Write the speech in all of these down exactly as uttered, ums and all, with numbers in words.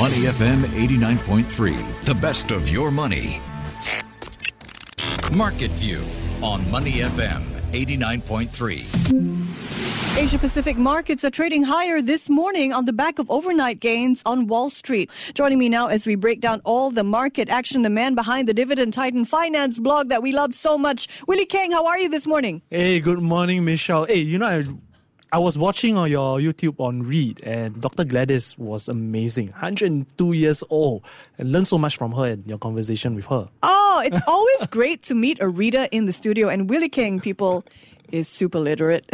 Money F M eighty-nine point three, the best of your money. Market View on Money F M eighty-nine point three. Asia-Pacific markets are trading higher this morning on the back of overnight gains on Wall Street. Joining me now as we break down all the market action, the man behind the Dividend Titan Finance blog that we love so much, Willie Keng. How are you this morning? Hey, good morning, Michelle. Hey, you know, I, I was watching on your YouTube on REIT, and Doctor Gladys was amazing. one hundred two years old. And learned so much from her and your conversation with her. Oh, it's always great to meet a reader in the studio. And Willie Keng, people, is super literate.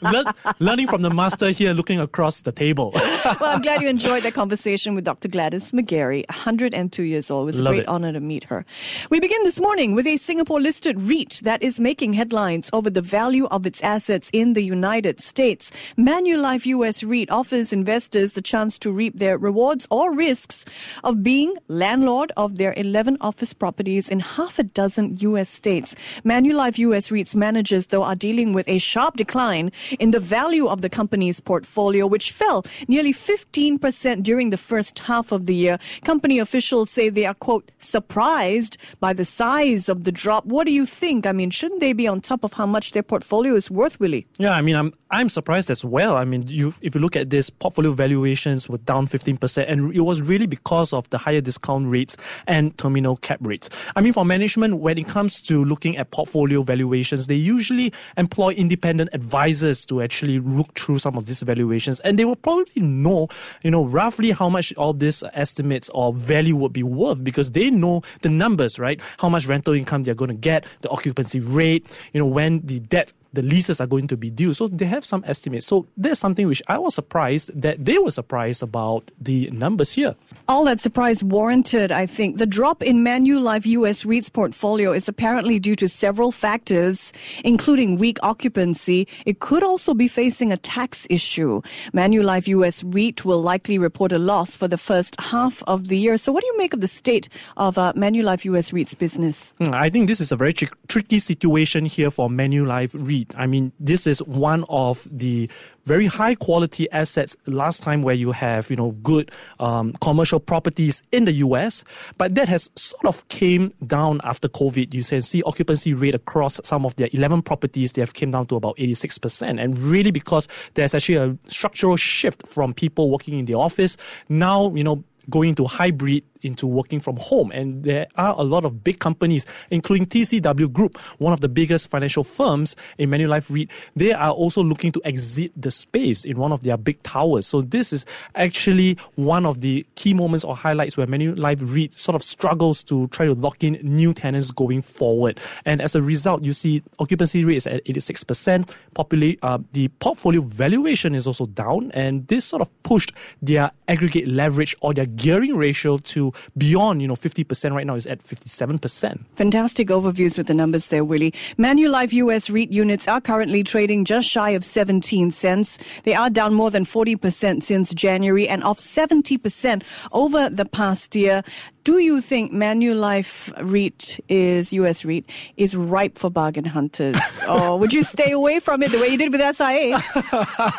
Learn, learning from the master here, looking across the table. Well, I'm glad you enjoyed that conversation with Doctor Gladys McGarry, one hundred two years old. It was Love a great it. honor to meet her. We begin this morning with a Singapore-listed REIT that is making headlines over the value of its assets in the United States. Manulife U S REIT offers investors the chance to reap their rewards or risks of being landlord of their eleven office properties in half a dozen U S states. Manulife U S REIT's manager though are dealing with a sharp decline in the value of the company's portfolio, which fell nearly fifteen percent during the first half of the year. Company officials say they are, quote, surprised by the size of the drop. What do you think? I mean, shouldn't they be on top of how much their portfolio is worth, Willie? Yeah, I mean, I'm I'm surprised as well. I mean, you if you look at this, portfolio valuations were down fifteen percent, and it was really because of the higher discount rates and terminal cap rates. I mean, for management, when it comes to looking at portfolio valuations, they usually employ independent advisors to actually look through some of these valuations, and they will probably know, you know, roughly how much all these estimates or value would be worth, because they know the numbers, right? How much rental income they're going to get, the occupancy rate, you know, when the debt, the leases are going to be due. So they have some estimates. So there's something which I was surprised that they were surprised about the numbers here. All that surprise warranted, I think. The drop in Manulife U S REIT's portfolio is apparently due to several factors, including weak occupancy. It could also be facing a tax issue. Manulife U S REIT will likely report a loss for the first half of the year. So what do you make of the state of uh, Manulife U S REIT's business? I think this is a very tr- tricky situation here for Manulife REIT. I mean, this is one of the very high-quality assets last time where you have, you know, good um, commercial properties in the U S, but that has sort of came down after COVID. You can see occupancy rate across some of their eleven properties, they have came down to about eighty-six percent, and really because there's actually a structural shift from people working in the office now, you know, going to hybrid, into working from home. And there are a lot of big companies, including T C W Group, one of the biggest financial firms in Manulife REIT. They are also looking to exit the space in one of their big towers. So this is actually one of the key moments or highlights where Manulife REIT sort of struggles to try to lock in new tenants going forward. And as a result, you see occupancy rate is at eighty-six percent. Popula- uh, the portfolio valuation is also down. And this sort of pushed their aggregate leverage or their gearing ratio to beyond, you know, fifty percent right now is at fifty-seven percent. Fantastic overviews with the numbers there, Willie. Manulife U S REIT units are currently trading just shy of seventeen cents. They are down more than forty percent since January and off seventy percent over the past year. Do you think Manulife REIT is, U S REIT, is ripe for bargain hunters? Or would you stay away from it the way you did with S I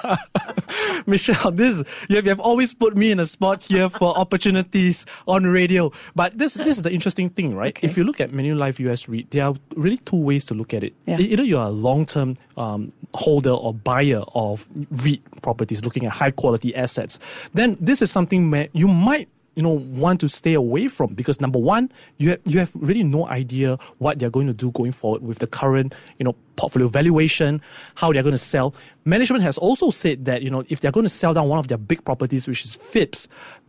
A? Michelle, this you have, you have always put me in a spot here for opportunities on radio. But this this is the interesting thing, right? Okay. If you look at Manulife U S REIT, there are really two ways to look at it. Yeah. Either you're a long-term um, holder or buyer of REIT properties, looking at high-quality assets, then this is something where you might you know, want to stay away from, because number one, you have, you have really no idea what they're going to do going forward with the current, you know, portfolio valuation, how they're going to sell. Management has also said that, you know, if they're going to sell down one of their big properties, which is FIPS,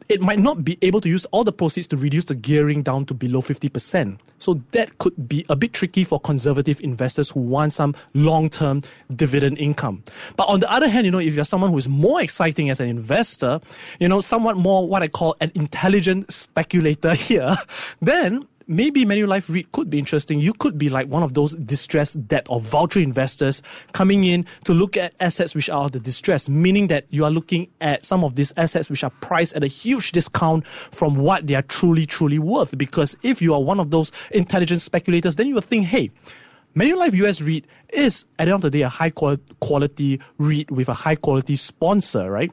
it might not be able to use all the proceeds to reduce the gearing down to below fifty percent. So that could be a bit tricky for conservative investors who want some long-term dividend income. But on the other hand, you know, if you're someone who is more exciting as an investor, you know, somewhat more what I call an intelligent speculator here, then maybe Manulife REIT could be interesting. You could be like one of those distressed debt or voucher investors coming in to look at assets which are the distress, meaning that you are looking at some of these assets which are priced at a huge discount from what they are truly, truly worth. Because if you are one of those intelligent speculators, then you will think, hey, Manulife U S REIT is, at the end of the day, a high-quality REIT with a high-quality sponsor, right?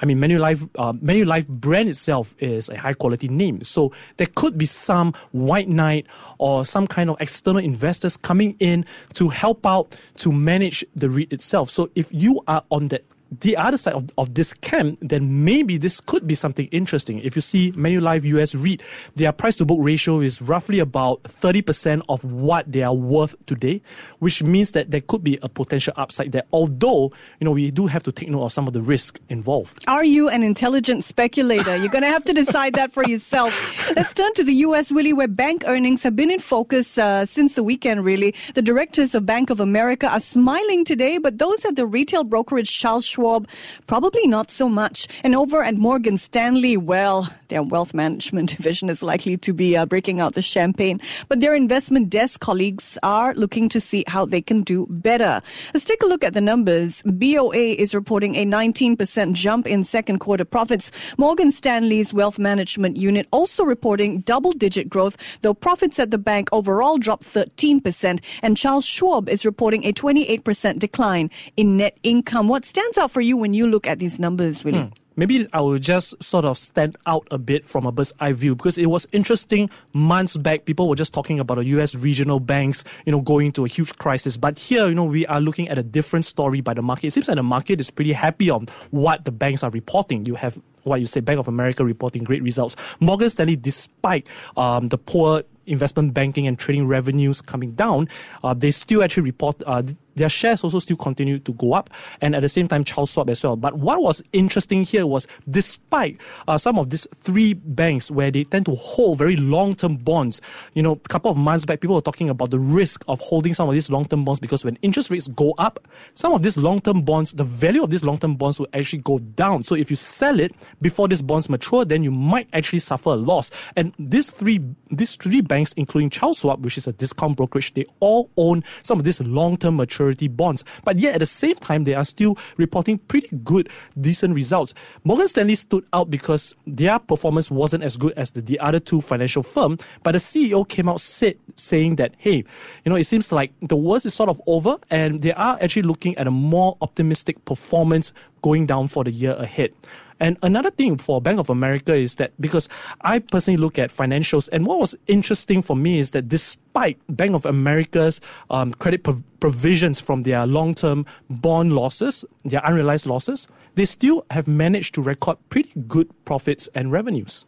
I mean, Manulife, uh, Manulife brand itself is a high-quality name. So there could be some white knight or some kind of external investors coming in to help out to manage the REIT itself. So if you are on that the other side of, of this camp, then maybe this could be something interesting. If you see Manulife U S REIT, their price-to-book ratio is roughly about thirty percent of what they are worth today, which means that there could be a potential upside there, although, you know, we do have to take note of some of the risk involved. Are you an intelligent speculator? You're going to have to decide that for yourself. Let's turn to the U S, Willie, where bank earnings have been in focus uh, since the weekend, really. The directors of Bank of America are smiling today, but those at the retail brokerage Charles Schwab Schwab, probably not so much. And over at Morgan Stanley, well, their wealth management division is likely to be uh, breaking out the champagne. But their investment desk colleagues are looking to see how they can do better. Let's take a look at the numbers. B O A is reporting a nineteen percent jump in second quarter profits. Morgan Stanley's wealth management unit also reporting double-digit growth, though profits at the bank overall dropped thirteen percent. And Charles Schwab is reporting a twenty-eight percent decline in net income. What stands out for you when you look at these numbers, Willie? Hmm. Maybe I will just sort of stand out a bit from a bird's eye view, because it was interesting months back. People were just talking about the U S regional banks, you know, going into a huge crisis. But here, you know, we are looking at a different story by the market. It seems like the market is pretty happy on what the banks are reporting. You have what you say, Bank of America reporting great results. Morgan Stanley, despite um, the poor investment banking and trading revenues coming down, uh, they still actually report. Uh, Their shares also still continue to go up, and at the same time, Charles Schwab as well. But what was interesting here was, despite uh, some of these three banks where they tend to hold very long-term bonds, you know, a couple of months back, people were talking about the risk of holding some of these long-term bonds, because when interest rates go up, some of these long-term bonds, the value of these long-term bonds will actually go down. So if you sell it before these bonds mature, then you might actually suffer a loss. And these three, these three banks, including Charles Schwab, which is a discount brokerage, they all own some of these long-term mature bonds. But yet at the same time, they are still reporting pretty good, decent results. Morgan Stanley stood out because their performance wasn't as good as the, the other two financial firms. But the C E O came out said, saying that, hey, you know, it seems like the worst is sort of over, and they are actually looking at a more optimistic performance going down for the year ahead. And another thing for Bank of America is that, because I personally look at financials, and what was interesting for me is that despite Bank of America's um, credit prov- provisions from their long-term bond losses, their unrealized losses, they still have managed to record pretty good profits and revenues.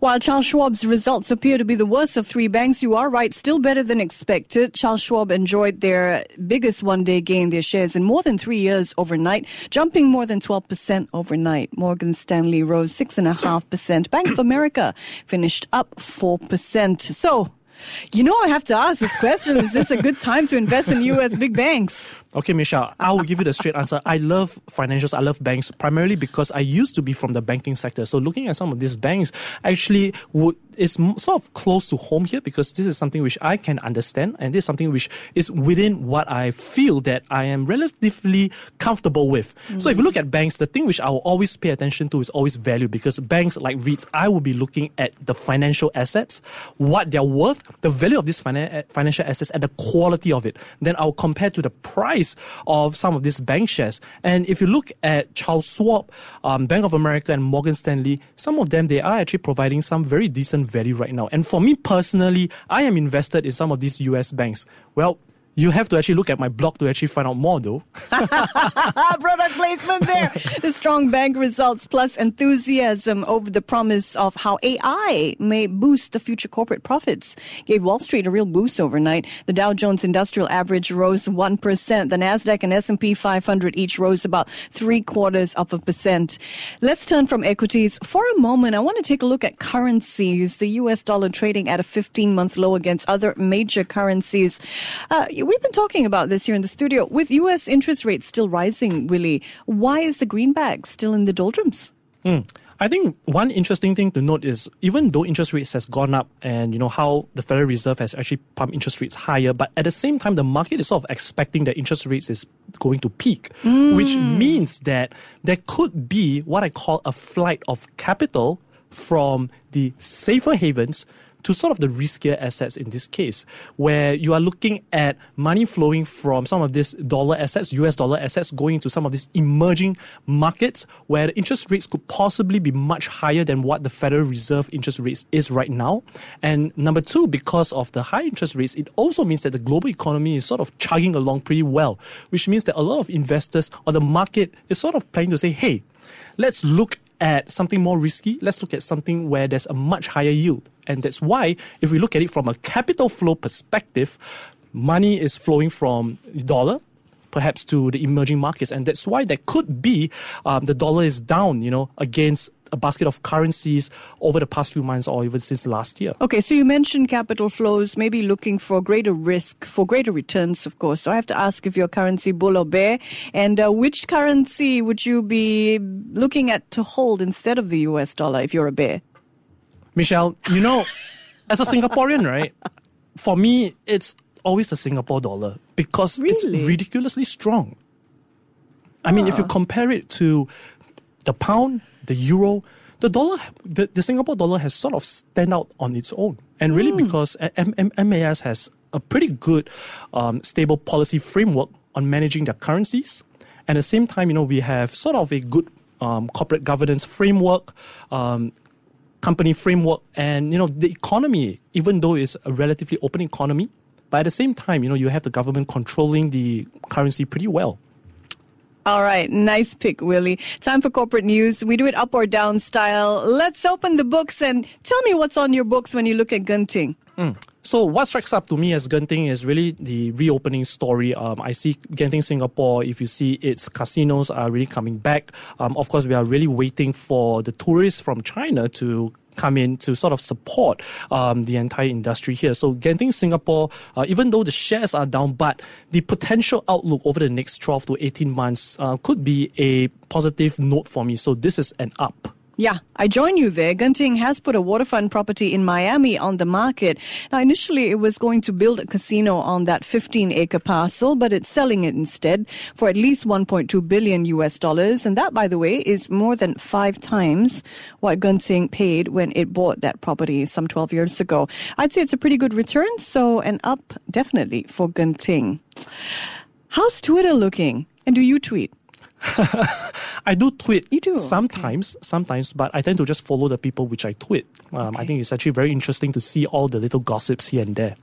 While Charles Schwab's results appear to be the worst of three banks, you are right, still better than expected. Charles Schwab enjoyed their biggest one-day gain, their shares, in more than three years overnight, jumping more than twelve percent overnight. Morgan Stanley rose six point five percent. Bank of America finished up four percent. So, you know, I have to ask this question. Is this a good time to invest in U S big banks? Okay, Michelle, I will give you the straight answer. I love financials, I love banks, primarily because I used to be from the banking sector. So looking at some of these banks actually would is sort of close to home here, because this is something which I can understand, and this is something which is within what I feel that I am relatively comfortable with. Mm. So if you look at banks, the thing which I will always pay attention to is always value, because banks like REITs, I will be looking at the financial assets, what they're worth, the value of these finan- financial assets, and the quality of it. Then I'll compare to the price of some of these bank shares. And if you look at Charles Schwab, um, Bank of America, and Morgan Stanley, some of them, they are actually providing some very decent value right now. And for me personally, I am invested in some of these U S banks. Well, you have to actually look at my blog to actually find out more, though. Product placement there. The strong bank results plus enthusiasm over the promise of how A I may boost the future corporate profits gave Wall Street a real boost overnight. The Dow Jones Industrial Average rose one percent. The NASDAQ and S and P five hundred each rose about three quarters of a percent. Let's turn from equities. For a moment, I want to take a look at currencies. The U S dollar trading at a fifteen-month low against other major currencies. Uh, We've been talking about this here in the studio. With U S interest rates still rising, Willie, why is the greenback still in the doldrums? Mm. I think one interesting thing to note is, even though interest rates has gone up, and you know how the Federal Reserve has actually pumped interest rates higher, but at the same time, the market is sort of expecting that interest rates is going to peak, mm. which means that there could be what I call a flight of capital from the safer havens to sort of the riskier assets in this case, where you are looking at money flowing from some of these dollar assets, U S dollar assets, going to some of these emerging markets where the interest rates could possibly be much higher than what the Federal Reserve interest rates is right now. And number two, because of the high interest rates, it also means that the global economy is sort of chugging along pretty well, which means that a lot of investors or the market is sort of planning to say, hey, let's look at something more risky. Let's look at something where there's a much higher yield. And that's why if we look at it from a capital flow perspective, money is flowing from dollar perhaps to the emerging markets. And that's why there could be um, the dollar is down, you know, against a basket of currencies over the past few months or even since last year. Okay, so you mentioned capital flows, maybe looking for greater risk, for greater returns, of course. So I have to ask if you're currency bull or bear, and uh, which currency would you be looking at to hold instead of the U S dollar if you're a bear? Michelle, you know, as a Singaporean, right, for me, it's always the Singapore dollar because really? It's ridiculously strong. I ah. mean, if you compare it to the pound, the euro, the dollar, the, the Singapore dollar has sort of stand out on its own. And really mm. because M A S has a pretty good um, stable policy framework on managing their currencies. And at the same time, you know, we have sort of a good um, corporate governance framework, um, company framework. And, you know, the economy, even though it's a relatively open economy, but at the same time, you know, you have the government controlling the currency pretty well. All right. Nice pick, Willie. Time for corporate news. We do it up or down style. Let's open the books and tell me what's on your books when you look at Genting. Mm. So what strikes up to me as Genting is really the reopening story. Um, I see Genting Singapore, if you see its casinos are really coming back. Um, of course, we are really waiting for the tourists from China to come in to sort of support um, the entire industry here. So Genting Singapore, uh, even though the shares are down, but the potential outlook over the next twelve to eighteen months uh, could be a positive note for me. So this is an up. Yeah, I join you there. Genting has put a waterfront property in Miami on the market. Now, initially, it was going to build a casino on that fifteen-acre parcel, but it's selling it instead for at least one point two billion U S dollars. And that, by the way, is more than five times what Genting paid when it bought that property some twelve years ago. I'd say it's a pretty good return, so an up definitely for Genting. How's Twitter looking? And do you tweet? I do tweet you do? sometimes, okay. sometimes, but I tend to just follow the people which I tweet. Um, okay. I think it's actually very interesting to see all the little gossips here and there.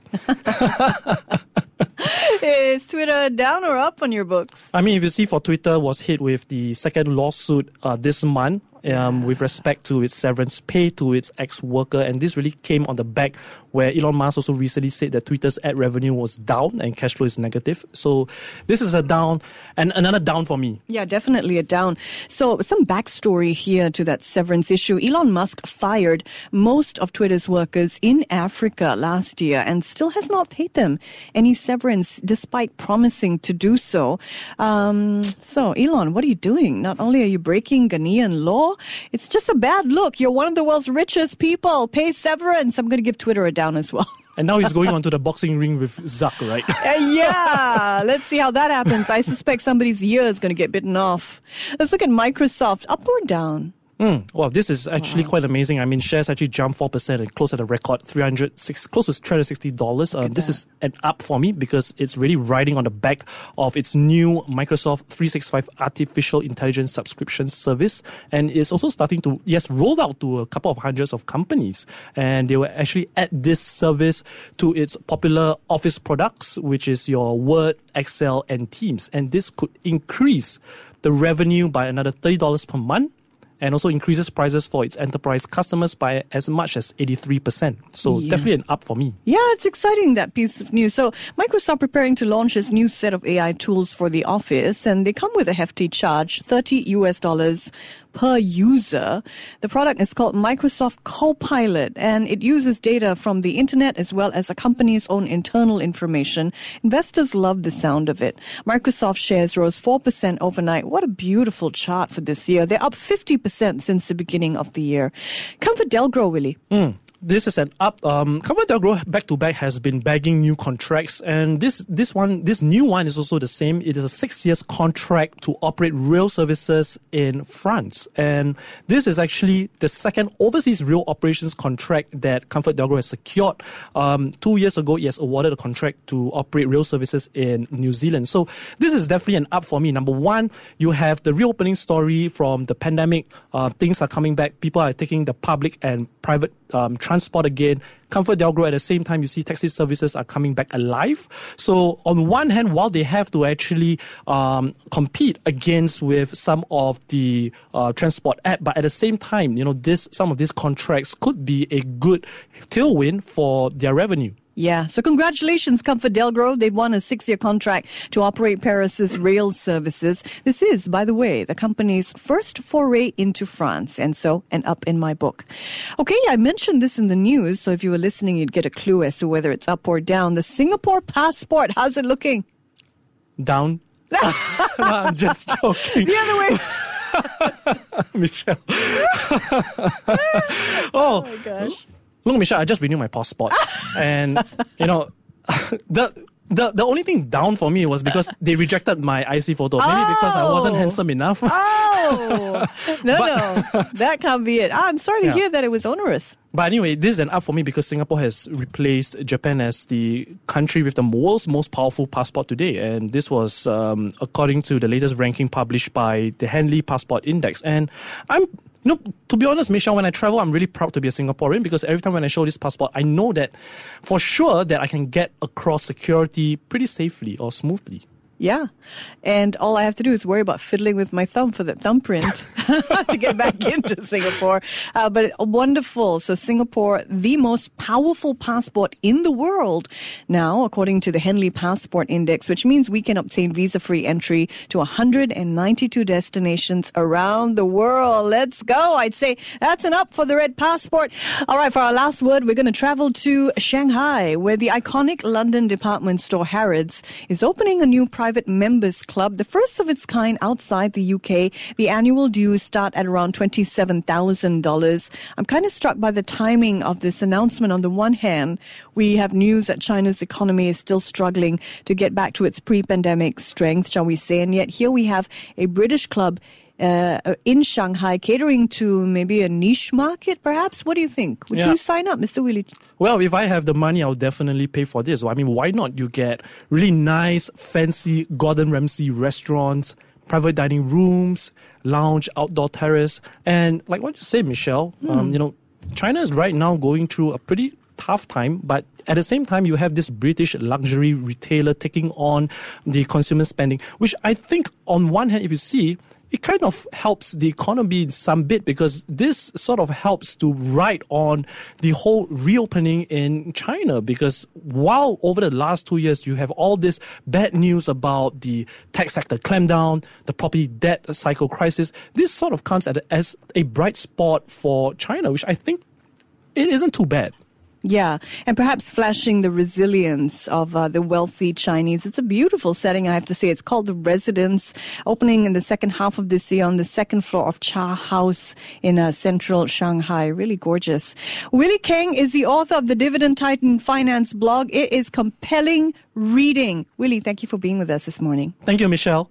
Is Twitter down or up on your books? I mean, if you see for Twitter, was hit with the second lawsuit uh, this month um, with respect to its severance pay to its ex-worker. And this really came on the back where Elon Musk also recently said that Twitter's ad revenue was down and cash flow is negative. So this is a down and another down for me. Yeah, definitely a down. So some backstory here to that severance issue. Elon Musk fired most of Twitter's workers in Africa last year and still has not paid them any severance despite promising to do so. Um, so, Elon, what are you doing? Not only are you breaking Ghanaian law, it's just a bad look. You're one of the world's richest people. Pay severance. I'm going to give Twitter a down as well. And now he's going onto the boxing ring with Zuck, right? uh, yeah. Let's see how that happens. I suspect somebody's ear is going to get bitten off. Let's look at Microsoft. Up or down? Mm, well, this is actually wow. quite amazing. I mean, shares actually jumped four percent and closed at a record three hundred six, close to three hundred sixty dollars. Um, this is an up for me because it's really riding on the back of its new Microsoft three sixty-five artificial intelligence subscription service. And it's also starting to, yes, rolled out to a couple of hundreds of companies. And they will actually add this service to its popular Office products, which is your Word, Excel, and Teams. And this could increase the revenue by another thirty dollars per month. And also increases prices for its enterprise customers by as much as eighty-three percent. So yeah. definitely an up for me. Yeah, it's exciting, that piece of news. So Microsoft preparing to launch its new set of A I tools for the office, and they come with a hefty charge, thirty U S dollars per user. The product is called Microsoft Copilot, and it uses data from the internet as well as a company's own internal information. Investors love the sound of it. Microsoft shares rose four percent overnight. What a beautiful chart for this year. They're up fifty percent since the beginning of the year. ComfortDelGro, Willie. Mm. this is an up. Um, ComfortDelGro back to back has been bagging new contracts, and this this one, this new one is also the same. It is a six years contract to operate rail services in France, and this is actually the second overseas rail operations contract that ComfortDelGro has secured. Um, two years ago, it has awarded a contract to operate rail services in New Zealand. So this is definitely an up for me. Number one, you have the reopening story from the pandemic. Uh, things are coming back. People are taking the public and private um, transport again. ComfortDelGro, at the same time, you see taxi services are coming back alive. So on one hand, while they have to actually um, compete against with some of the uh, transport app, but at the same time, you know, this some of these contracts could be a good tailwind for their revenue. Yeah, so congratulations, ComfortDelGro. They've won a six-year contract to operate Paris's rail services. This is, by the way, the company's first foray into France, and so an up in my book. Okay, I mentioned this in the news, so if you were listening, you'd get a clue as to whether it's up or down. The Singapore passport, how's it looking? Down. No, I'm just joking. The other way. Michelle. oh, oh, my gosh. Look, Michelle, I just renewed my passport. And, you know, the, the the only thing down for me was because they rejected my I C photo. Maybe oh. because I wasn't handsome enough. Oh! No, but, no. That can't be it. I'm sorry to yeah. hear that it was onerous. But anyway, this is an up for me because Singapore has replaced Japan as the country with the world's most powerful passport today. And this was um, according to the latest ranking published by the Henley Passport Index. And I'm... You know, to be honest, Michelle, when I travel, I'm really proud to be a Singaporean because every time when I show this passport, I know that for sure that I can get across security pretty safely or smoothly. Yeah. And all I have to do is worry about fiddling with my thumb for that thumbprint to get back into Singapore. Uh, but wonderful. So Singapore, the most powerful passport in the world now, according to the Henley Passport Index, which means we can obtain visa-free entry to one hundred ninety-two destinations around the world. Let's go. I'd say that's an up for the red passport. All right. For our last word, we're going to travel to Shanghai, where the iconic London department store Harrods is opening a new private Private members club, the first of its kind outside the U K. The annual dues start at around twenty-seven thousand dollars. I'm kind of struck by the timing of this announcement. On the one hand, we have news that China's economy is still struggling to get back to its pre-pandemic strength, shall we say, and yet here we have a British club Uh, in Shanghai, catering to maybe a niche market, perhaps? What do you think? Would yeah. you sign up, Mister Willie? Well, if I have the money, I'll definitely pay for this. I mean, why not? You get really nice, fancy Gordon Ramsay restaurants, private dining rooms, lounge, outdoor terrace. And like what you say, Michelle, mm. um, you know, China is right now going through a pretty tough time, but at the same time, you have this British luxury retailer taking on the consumer spending, which I think on one hand, if you see, it kind of helps the economy some bit because this sort of helps to ride on the whole reopening in China because while over the last two years you have all this bad news about the tech sector clampdown, the property debt cycle crisis, this sort of comes at a, as a bright spot for China, which I think it isn't too bad. Yeah, and perhaps flashing the resilience of uh, the wealthy Chinese. It's a beautiful setting, I have to say. It's called The Residence, opening in the second half of this year on the second floor of Cha House in uh, central Shanghai. Really gorgeous. Willie Keng is the author of the Dividend Titan Finance blog. It is compelling reading. Willie, thank you for being with us this morning. Thank you, Michelle.